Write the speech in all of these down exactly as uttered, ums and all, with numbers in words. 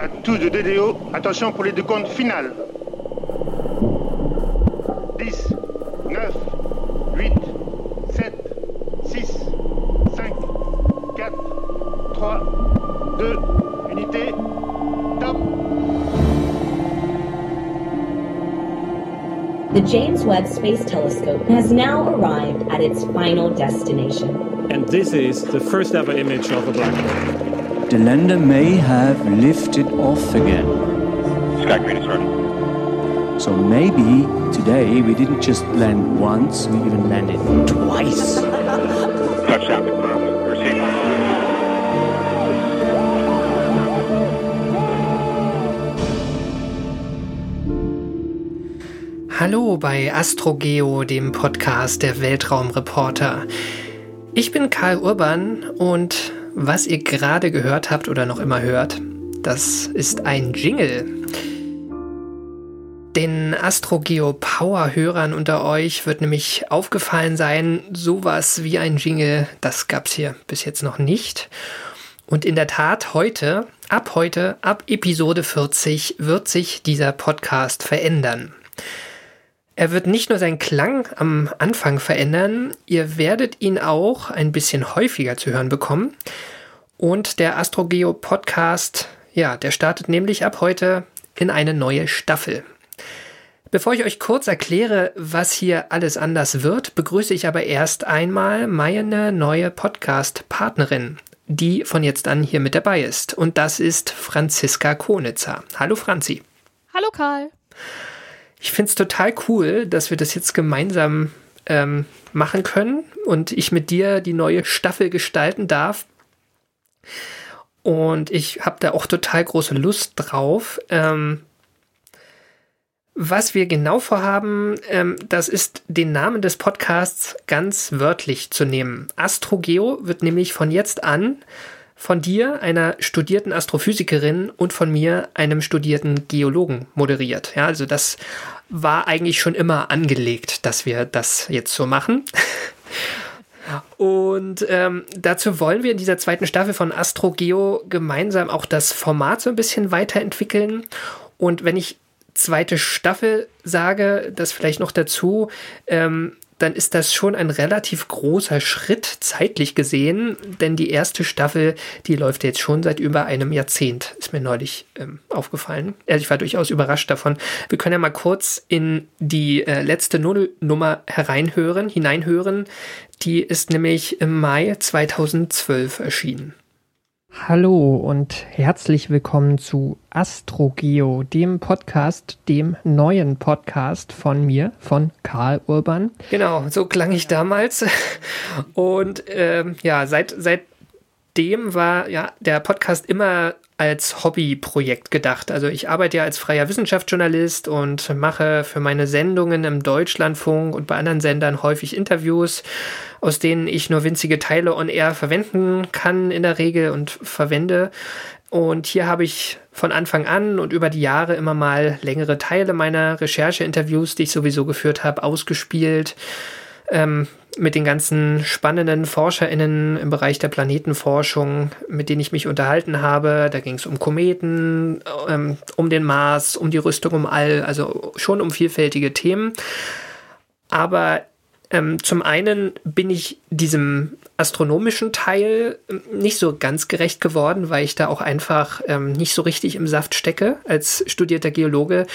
à tous de D D O, attention pour les deux comptes finales. dix, neuf, huit, sept, six, cinq, quatre, trois, deux, unité, top! The James Webb Space Telescope has now arrived at its final destination. And this is the first ever image of a black hole. The lander may have lifted off again. Sky green is running. So maybe today we didn't just land once, we even landed twice. Touchdown confirmed. Received. Hallo bei Astrogeo, dem Podcast der Weltraumreporter. Ich bin Karl Urban und was ihr gerade gehört habt oder noch immer hört, das ist ein Jingle. Den Astrogeo-Power-Hörern unter euch wird nämlich aufgefallen sein, sowas wie ein Jingle, das gab's hier bis jetzt noch nicht. Und in der Tat, heute, ab heute, ab Episode vierzig, wird sich dieser Podcast verändern. Er wird nicht nur seinen Klang am Anfang verändern, ihr werdet ihn auch ein bisschen häufiger zu hören bekommen. Und der Astrogeo Podcast, ja, der startet nämlich ab heute in eine neue Staffel. Bevor ich euch kurz erkläre, was hier alles anders wird, begrüße ich aber erst einmal meine neue Podcast-Partnerin, die von jetzt an hier mit dabei ist. Und das ist Franziska Konitzer. Hallo Franzi. Hallo Karl. Ich finde es total cool, dass wir das jetzt gemeinsam ähm, machen können und ich mit dir die neue Staffel gestalten darf. Und ich habe da auch total große Lust drauf. Ähm, was wir genau vorhaben, ähm, das ist, den Namen des Podcasts ganz wörtlich zu nehmen. Astrogeo wird nämlich von jetzt an von dir, einer studierten Astrophysikerin, und von mir, einem studierten Geologen, moderiert. Ja, also das war eigentlich schon immer angelegt, dass wir das jetzt so machen. Und ähm, dazu wollen wir in dieser zweiten Staffel von Astrogeo gemeinsam auch das Format so ein bisschen weiterentwickeln. Und wenn ich zweite Staffel sage, das vielleicht noch dazu, ähm, dann ist das schon ein relativ großer Schritt zeitlich gesehen, denn die erste Staffel, die läuft jetzt schon seit über einem Jahrzehnt, ist mir neulich ähm, aufgefallen. Also ich war durchaus überrascht davon. Wir können ja mal kurz in die äh, letzte Nullnummer hereinhören, hineinhören. Die ist nämlich im Mai zweitausendzwölf erschienen. Hallo und herzlich willkommen zu Astrogeo, dem Podcast, dem neuen Podcast von mir, von Karl Urban. Genau, so klang ich damals. Und ähm, ja, seit seitdem war ja der Podcast immer als Hobbyprojekt gedacht. Also ich arbeite ja als freier Wissenschaftsjournalist und mache für meine Sendungen im Deutschlandfunk und bei anderen Sendern häufig Interviews, aus denen ich nur winzige Teile on air verwenden kann in der Regel und verwende. Und hier habe ich von Anfang an und über die Jahre immer mal längere Teile meiner Recherche-Interviews, die ich sowieso geführt habe, ausgespielt. Ähm, mit den ganzen spannenden ForscherInnen im Bereich der Planetenforschung, mit denen ich mich unterhalten habe. Da ging es um Kometen, ähm, um den Mars, um die Rüstung um All, also schon um vielfältige Themen. Aber ähm, zum einen bin ich diesem astronomischen Teil nicht so ganz gerecht geworden, weil ich da auch einfach ähm, nicht so richtig im Saft stecke als studierter Geologe.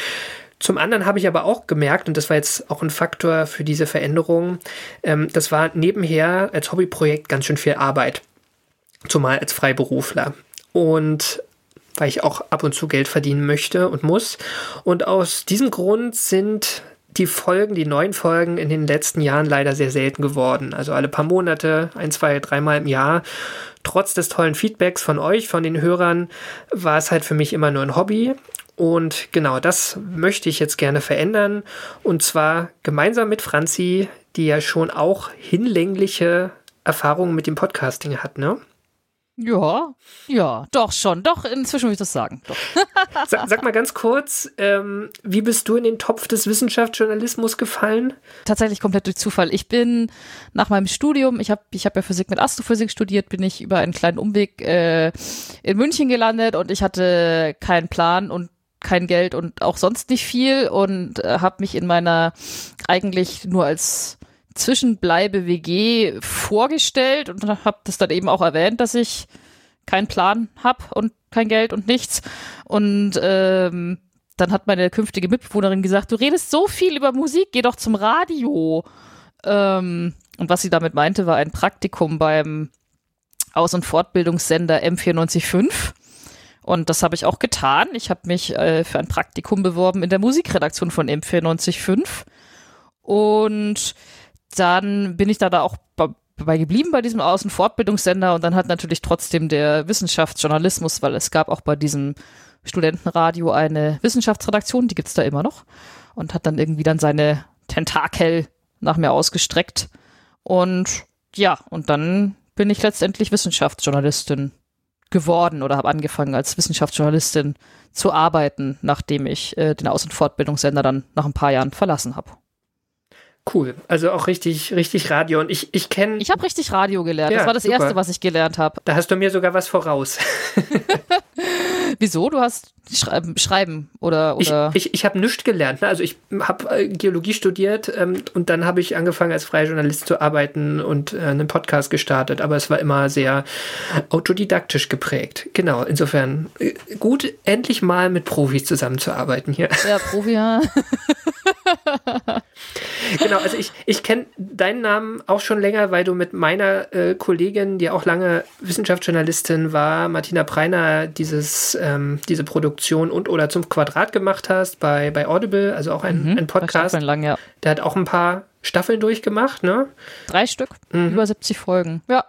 Zum anderen habe ich aber auch gemerkt, und das war jetzt auch ein Faktor für diese Veränderung, ähm, das war nebenher als Hobbyprojekt ganz schön viel Arbeit, zumal als Freiberufler. Und weil ich auch ab und zu Geld verdienen möchte und muss. Und aus diesem Grund sind die Folgen, die neuen Folgen in den letzten Jahren leider sehr selten geworden. Also alle paar Monate, ein, zwei, dreimal im Jahr. Trotz des tollen Feedbacks von euch, von den Hörern, war es halt für mich immer nur ein Hobby. Und genau das möchte ich jetzt gerne verändern. Und zwar gemeinsam mit Franzi, die ja schon auch hinlängliche Erfahrungen mit dem Podcasting hat, ne? Ja, ja, doch schon. Doch, inzwischen würde ich das sagen. Doch. Sag, sag mal ganz kurz, ähm, wie bist du in den Topf des Wissenschaftsjournalismus gefallen? Tatsächlich komplett durch Zufall. Ich bin nach meinem Studium, ich habe ich hab ja Physik mit Astrophysik studiert, bin ich über einen kleinen Umweg äh, in München gelandet und ich hatte keinen Plan und kein Geld und auch sonst nicht viel und äh, habe mich in meiner eigentlich nur als Zwischenbleibe-W G vorgestellt und habe das dann eben auch erwähnt, dass ich keinen Plan habe und kein Geld und nichts. Und ähm, dann hat meine künftige Mitbewohnerin gesagt, du redest so viel über Musik, geh doch zum Radio. Ähm, und was sie damit meinte, war ein Praktikum beim Aus- und Fortbildungssender M vierundneunzig Komma fünf. Und das habe ich auch getan. Ich habe mich äh, für ein Praktikum beworben in der Musikredaktion von M vierundneunzig Komma fünf. Und dann bin ich da, da auch bei geblieben bei diesem Aus- und Fortbildungssender und dann hat natürlich trotzdem der Wissenschaftsjournalismus, weil es gab auch bei diesem Studentenradio eine Wissenschaftsredaktion, die gibt's da immer noch und hat dann irgendwie dann seine Tentakel nach mir ausgestreckt und ja, und dann bin ich letztendlich Wissenschaftsjournalistin geworden oder habe angefangen als Wissenschaftsjournalistin zu arbeiten, nachdem ich äh, den Aus- und Fortbildungssender dann nach ein paar Jahren verlassen habe. Cool, also auch richtig, richtig Radio. Und ich, ich kenne. Ich habe richtig Radio gelernt. Ja, das war das super. Erste, was ich gelernt habe. Da hast du mir sogar was voraus. Wieso? Du hast Schreiben, schreiben oder, oder. Ich, ich, ich habe nichts gelernt. Ne? Also ich habe Geologie studiert ähm, und dann habe ich angefangen, als freier Journalist zu arbeiten und äh, einen Podcast gestartet. Aber es war immer sehr autodidaktisch geprägt. Genau, insofern äh, gut, endlich mal mit Profis zusammenzuarbeiten hier. Ja, Profi, ja. Genau, also ich, ich kenne deinen Namen auch schon länger, weil du mit meiner äh, Kollegin, die auch lange Wissenschaftsjournalistin war, Martina Preiner, dieses, ähm, diese Produktion und oder zum Quadrat gemacht hast bei, bei Audible, also auch ein, mhm, ein Podcast. Lang, ja. Der hat auch ein paar Staffeln durchgemacht, ne? Drei Stück, mhm. Über siebzig Folgen, ja.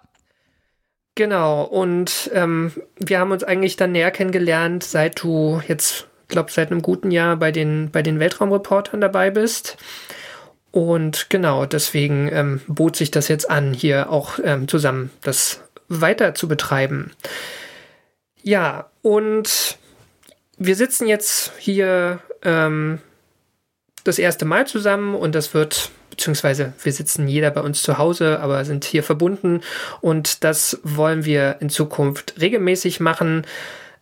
Genau, und ähm, wir haben uns eigentlich dann näher kennengelernt, seit du jetzt, ich glaube, seit einem guten Jahr bei den, bei den Weltraumreportern dabei bist. Und genau, deswegen ähm, bot sich das jetzt an, hier auch ähm, zusammen das weiter zu betreiben. Ja, und wir sitzen jetzt hier ähm, das erste Mal zusammen und das wird, beziehungsweise wir sitzen jeder bei uns zu Hause, aber sind hier verbunden und das wollen wir in Zukunft regelmäßig machen.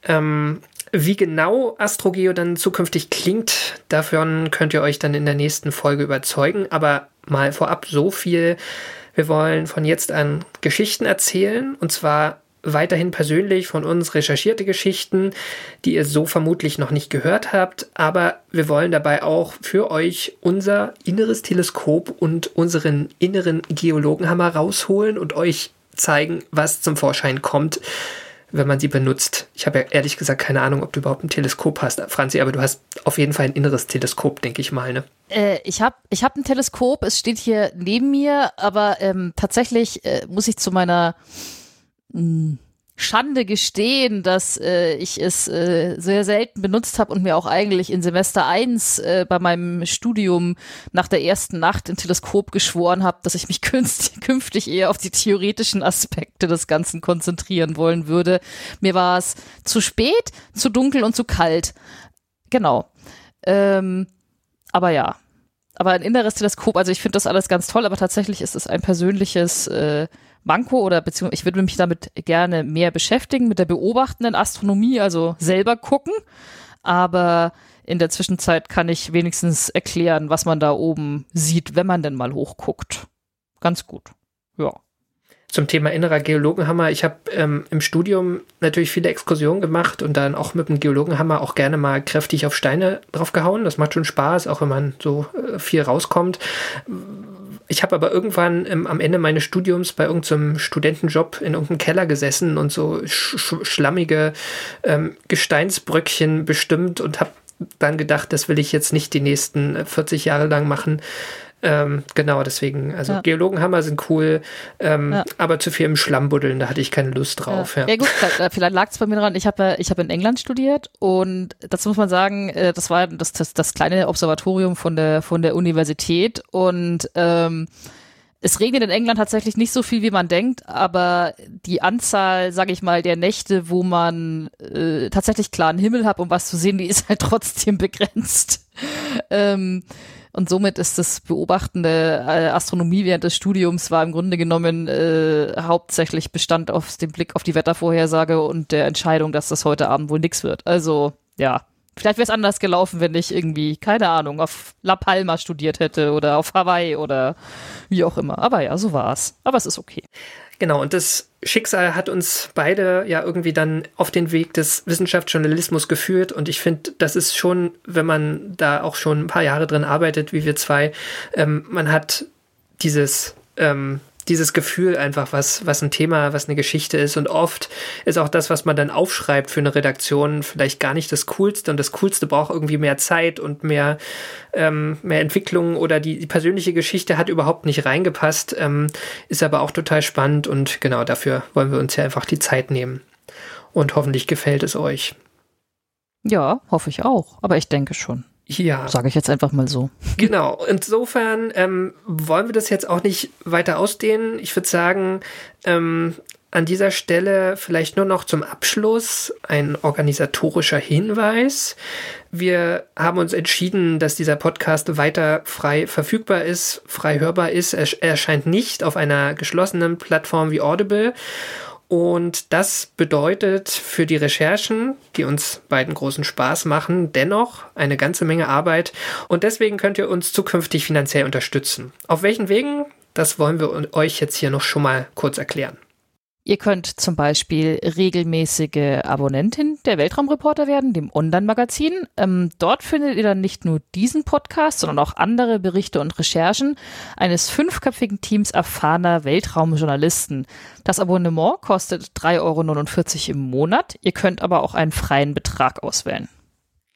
Ähm, Wie genau Astrogeo dann zukünftig klingt, davon könnt ihr euch dann in der nächsten Folge überzeugen. Aber mal vorab so viel. Wir wollen von jetzt an Geschichten erzählen. Und zwar weiterhin persönlich von uns recherchierte Geschichten, die ihr so vermutlich noch nicht gehört habt. Aber wir wollen dabei auch für euch unser inneres Teleskop und unseren inneren Geologenhammer rausholen und euch zeigen, was zum Vorschein kommt, wenn man sie benutzt. Ich habe ja ehrlich gesagt keine Ahnung, ob du überhaupt ein Teleskop hast, Franzi, aber du hast auf jeden Fall ein inneres Teleskop, denke ich mal, ne? Äh, ich habe ich hab ein Teleskop, es steht hier neben mir, aber ähm, tatsächlich äh, muss ich zu meiner mh, Schande gestehen, dass äh, ich es äh, sehr selten benutzt habe und mir auch eigentlich in Semester eins äh, bei meinem Studium nach der ersten Nacht ein Teleskop geschworen habe, dass ich mich künst- künftig eher auf die theoretischen Aspekte des Ganzen konzentrieren wollen würde. Mir war es zu spät, zu dunkel und zu kalt. Genau. Ähm, aber ja. Aber ein inneres Teleskop, also ich finde das alles ganz toll, aber tatsächlich ist es ein persönliches äh, Manko oder beziehungsweise ich würde mich damit gerne mehr beschäftigen, mit der beobachtenden Astronomie, also selber gucken, aber in der Zwischenzeit kann ich wenigstens erklären, was man da oben sieht, wenn man denn mal hochguckt. Ganz gut, ja. Zum Thema innerer Geologenhammer. Ich habe ähm, im Studium natürlich viele Exkursionen gemacht und dann auch mit dem Geologenhammer auch gerne mal kräftig auf Steine draufgehauen. Das macht schon Spaß, auch wenn man so äh, viel rauskommt. Ich habe aber irgendwann ähm, am Ende meines Studiums bei irgendeinem Studentenjob in irgendeinem Keller gesessen und so sch- schlammige ähm, Gesteinsbröckchen bestimmt und habe dann gedacht, das will ich jetzt nicht die nächsten vierzig Jahre lang machen. Ähm, genau, deswegen, also ja. Geologenhammer sind cool, ähm, ja. aber zu viel im Schlamm buddeln, da hatte ich keine Lust drauf. Ja, ja. ja gut, vielleicht lag es bei mir daran, ich habe ich hab in England studiert und dazu muss man sagen, das war das, das, das kleine Observatorium von der, von der Universität und ähm, Es regnet in England tatsächlich nicht so viel, wie man denkt, aber die Anzahl, sage ich mal, der Nächte, wo man äh, tatsächlich klaren Himmel hat, um was zu sehen, die ist halt trotzdem begrenzt. ähm, und somit ist das beobachtende äh, Astronomie während des Studiums war im Grunde genommen äh, hauptsächlich Bestand auf den Blick auf die Wettervorhersage und der Entscheidung, dass das heute Abend wohl nichts wird. Also, ja. Vielleicht wäre es anders gelaufen, wenn ich irgendwie, keine Ahnung, auf La Palma studiert hätte oder auf Hawaii oder wie auch immer. Aber ja, so war es. Aber es ist okay. Genau, und das Schicksal hat uns beide ja irgendwie dann auf den Weg des Wissenschaftsjournalismus geführt. Und ich finde, das ist schon, wenn man da auch schon ein paar Jahre drin arbeitet, wie wir zwei, ähm, man hat dieses... Ähm, dieses Gefühl einfach, was, was ein Thema, was eine Geschichte ist. Und oft ist auch das, was man dann aufschreibt für eine Redaktion, vielleicht gar nicht das Coolste. Und das Coolste braucht irgendwie mehr Zeit und mehr, ähm, mehr Entwicklung oder die, die persönliche Geschichte hat überhaupt nicht reingepasst, ähm, ist aber auch total spannend. Und genau dafür wollen wir uns ja einfach die Zeit nehmen. Und hoffentlich gefällt es euch. Ja, hoffe ich auch. Aber ich denke schon. Ja. Sage ich jetzt einfach mal so. Genau. Insofern ähm, wollen wir das jetzt auch nicht weiter ausdehnen. Ich würde sagen, ähm, an dieser Stelle vielleicht nur noch zum Abschluss ein organisatorischer Hinweis. Wir haben uns entschieden, dass dieser Podcast weiter frei verfügbar ist, frei hörbar ist. Er erscheint nicht auf einer geschlossenen Plattform wie Audible. Und das bedeutet für die Recherchen, die uns beiden großen Spaß machen, dennoch eine ganze Menge Arbeit. Und deswegen könnt ihr uns zukünftig finanziell unterstützen. Auf welchen Wegen? Das wollen wir euch jetzt hier noch schon mal kurz erklären. Ihr könnt zum Beispiel regelmäßige Abonnentin der Weltraumreporter werden, dem Online-Magazin. Ähm, dort findet ihr dann nicht nur diesen Podcast, sondern auch andere Berichte und Recherchen eines fünfköpfigen Teams erfahrener Weltraumjournalisten. Das Abonnement kostet drei Euro neunundvierzig im Monat. Ihr könnt aber auch einen freien Betrag auswählen.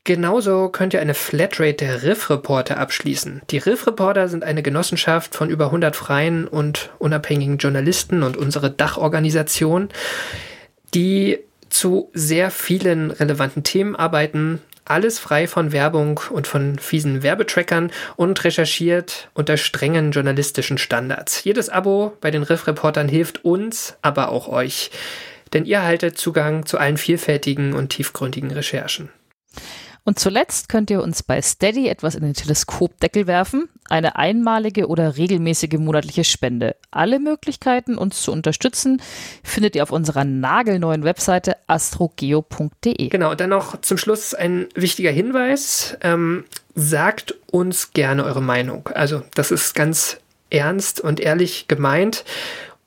Genauso könnt ihr eine Flatrate der Riff-Reporter abschließen. Die Riff-Reporter sind eine Genossenschaft von über hundert freien und unabhängigen Journalisten und unsere Dachorganisation, die zu sehr vielen relevanten Themen arbeiten, alles frei von Werbung und von fiesen Werbetrackern und recherchiert unter strengen journalistischen Standards. Jedes Abo bei den Riff-Reportern hilft uns, aber auch euch, denn ihr erhaltet Zugang zu allen vielfältigen und tiefgründigen Recherchen. Und zuletzt könnt ihr uns bei Steady etwas in den Teleskopdeckel werfen, eine einmalige oder regelmäßige monatliche Spende. Alle Möglichkeiten, uns zu unterstützen, findet ihr auf unserer nagelneuen Webseite astrogeo punkt de. Genau, dann noch zum Schluss ein wichtiger Hinweis. Ähm, sagt uns gerne eure Meinung. Also das ist ganz ernst und ehrlich gemeint.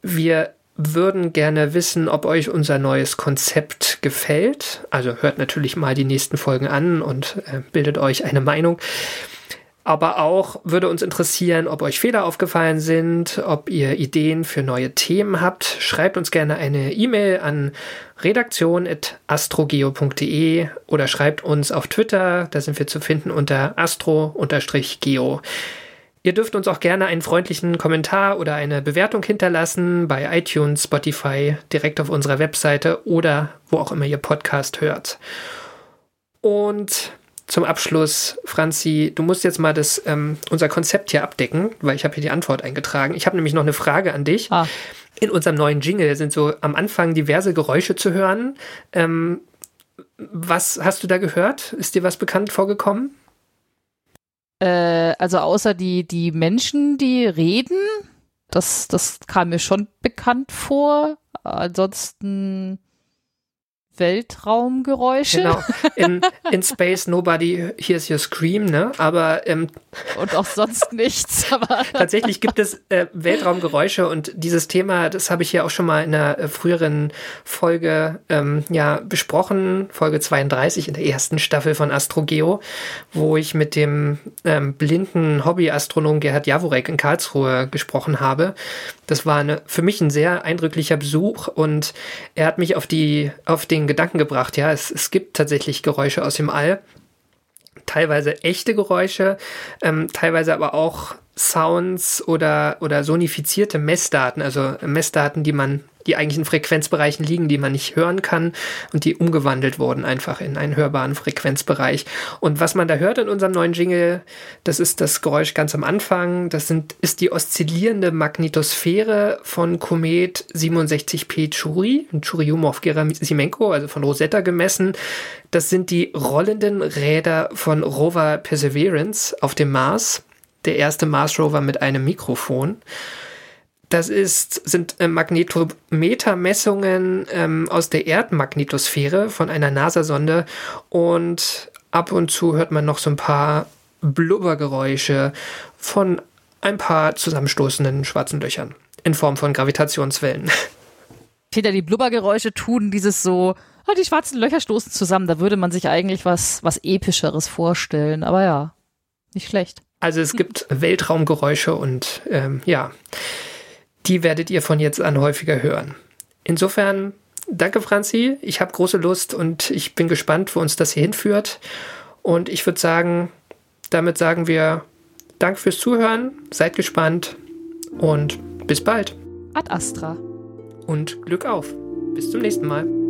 Wir würden gerne wissen, ob euch unser neues Konzept gefällt. Also hört natürlich mal die nächsten Folgen an und äh, bildet euch eine Meinung. Aber auch würde uns interessieren, ob euch Fehler aufgefallen sind, ob ihr Ideen für neue Themen habt. Schreibt uns gerne eine E-Mail an redaktion at astrogeo punkt de oder schreibt uns auf Twitter. Da sind wir zu finden unter astro-geo. Ihr dürft uns auch gerne einen freundlichen Kommentar oder eine Bewertung hinterlassen bei iTunes, Spotify, direkt auf unserer Webseite oder wo auch immer ihr Podcast hört. Und zum Abschluss, Franzi, du musst jetzt mal das, ähm, unser Konzept hier abdecken, weil ich habe hier die Antwort eingetragen. Ich habe nämlich noch eine Frage an dich. Ah. In unserem neuen Jingle sind so am Anfang diverse Geräusche zu hören. Ähm, was hast du da gehört? Ist dir was bekannt vorgekommen? Also außer die, die Menschen, die reden, das, das kam mir schon bekannt vor. Ansonsten Weltraumgeräusche. Genau. In, in Space nobody hears your scream, ne? Aber ähm, und auch sonst nichts. Aber tatsächlich gibt es äh, Weltraumgeräusche und dieses Thema, das habe ich ja auch schon mal in einer früheren Folge ähm, ja besprochen, Folge zweiunddreißig in der ersten Staffel von Astrogeo, wo ich mit dem ähm, blinden Hobbyastronomen Gerhard Jaworek in Karlsruhe gesprochen habe. Das war eine, für mich ein sehr eindrücklicher Besuch und er hat mich auf die auf den Gedanken gebracht, ja, es, es gibt tatsächlich Geräusche aus dem All, teilweise echte Geräusche, ähm, teilweise aber auch Sounds oder, oder sonifizierte Messdaten, also Messdaten, die man die eigentlich in Frequenzbereichen liegen, die man nicht hören kann und die umgewandelt wurden einfach in einen hörbaren Frequenzbereich. Und was man da hört in unserem neuen Jingle, das ist das Geräusch ganz am Anfang, das sind, ist die oszillierende Magnetosphäre von Komet sechs sieben P Chury, Churyumov-Gerasimenko, also von Rosetta gemessen. Das sind die rollenden Räder von Rover Perseverance auf dem Mars, der erste Mars-Rover mit einem Mikrofon. Das ist, sind äh, Magnetometer-Messungen ähm, aus der Erdmagnetosphäre von einer NASA-Sonde, und ab und zu hört man noch so ein paar Blubbergeräusche von ein paar zusammenstoßenden schwarzen Löchern in Form von Gravitationswellen. Peter, die Blubbergeräusche tun dieses so, oh, die schwarzen Löcher stoßen zusammen, da würde man sich eigentlich was, was Epischeres vorstellen, aber ja, nicht schlecht. Also es gibt hm. Weltraumgeräusche und ähm, ja... die werdet ihr von jetzt an häufiger hören. Insofern, danke Franzi, ich habe große Lust und ich bin gespannt, wo uns das hier hinführt. Und ich würde sagen, damit sagen wir Dank fürs Zuhören, seid gespannt und bis bald. Ad Astra. Und Glück auf. Bis zum nächsten Mal.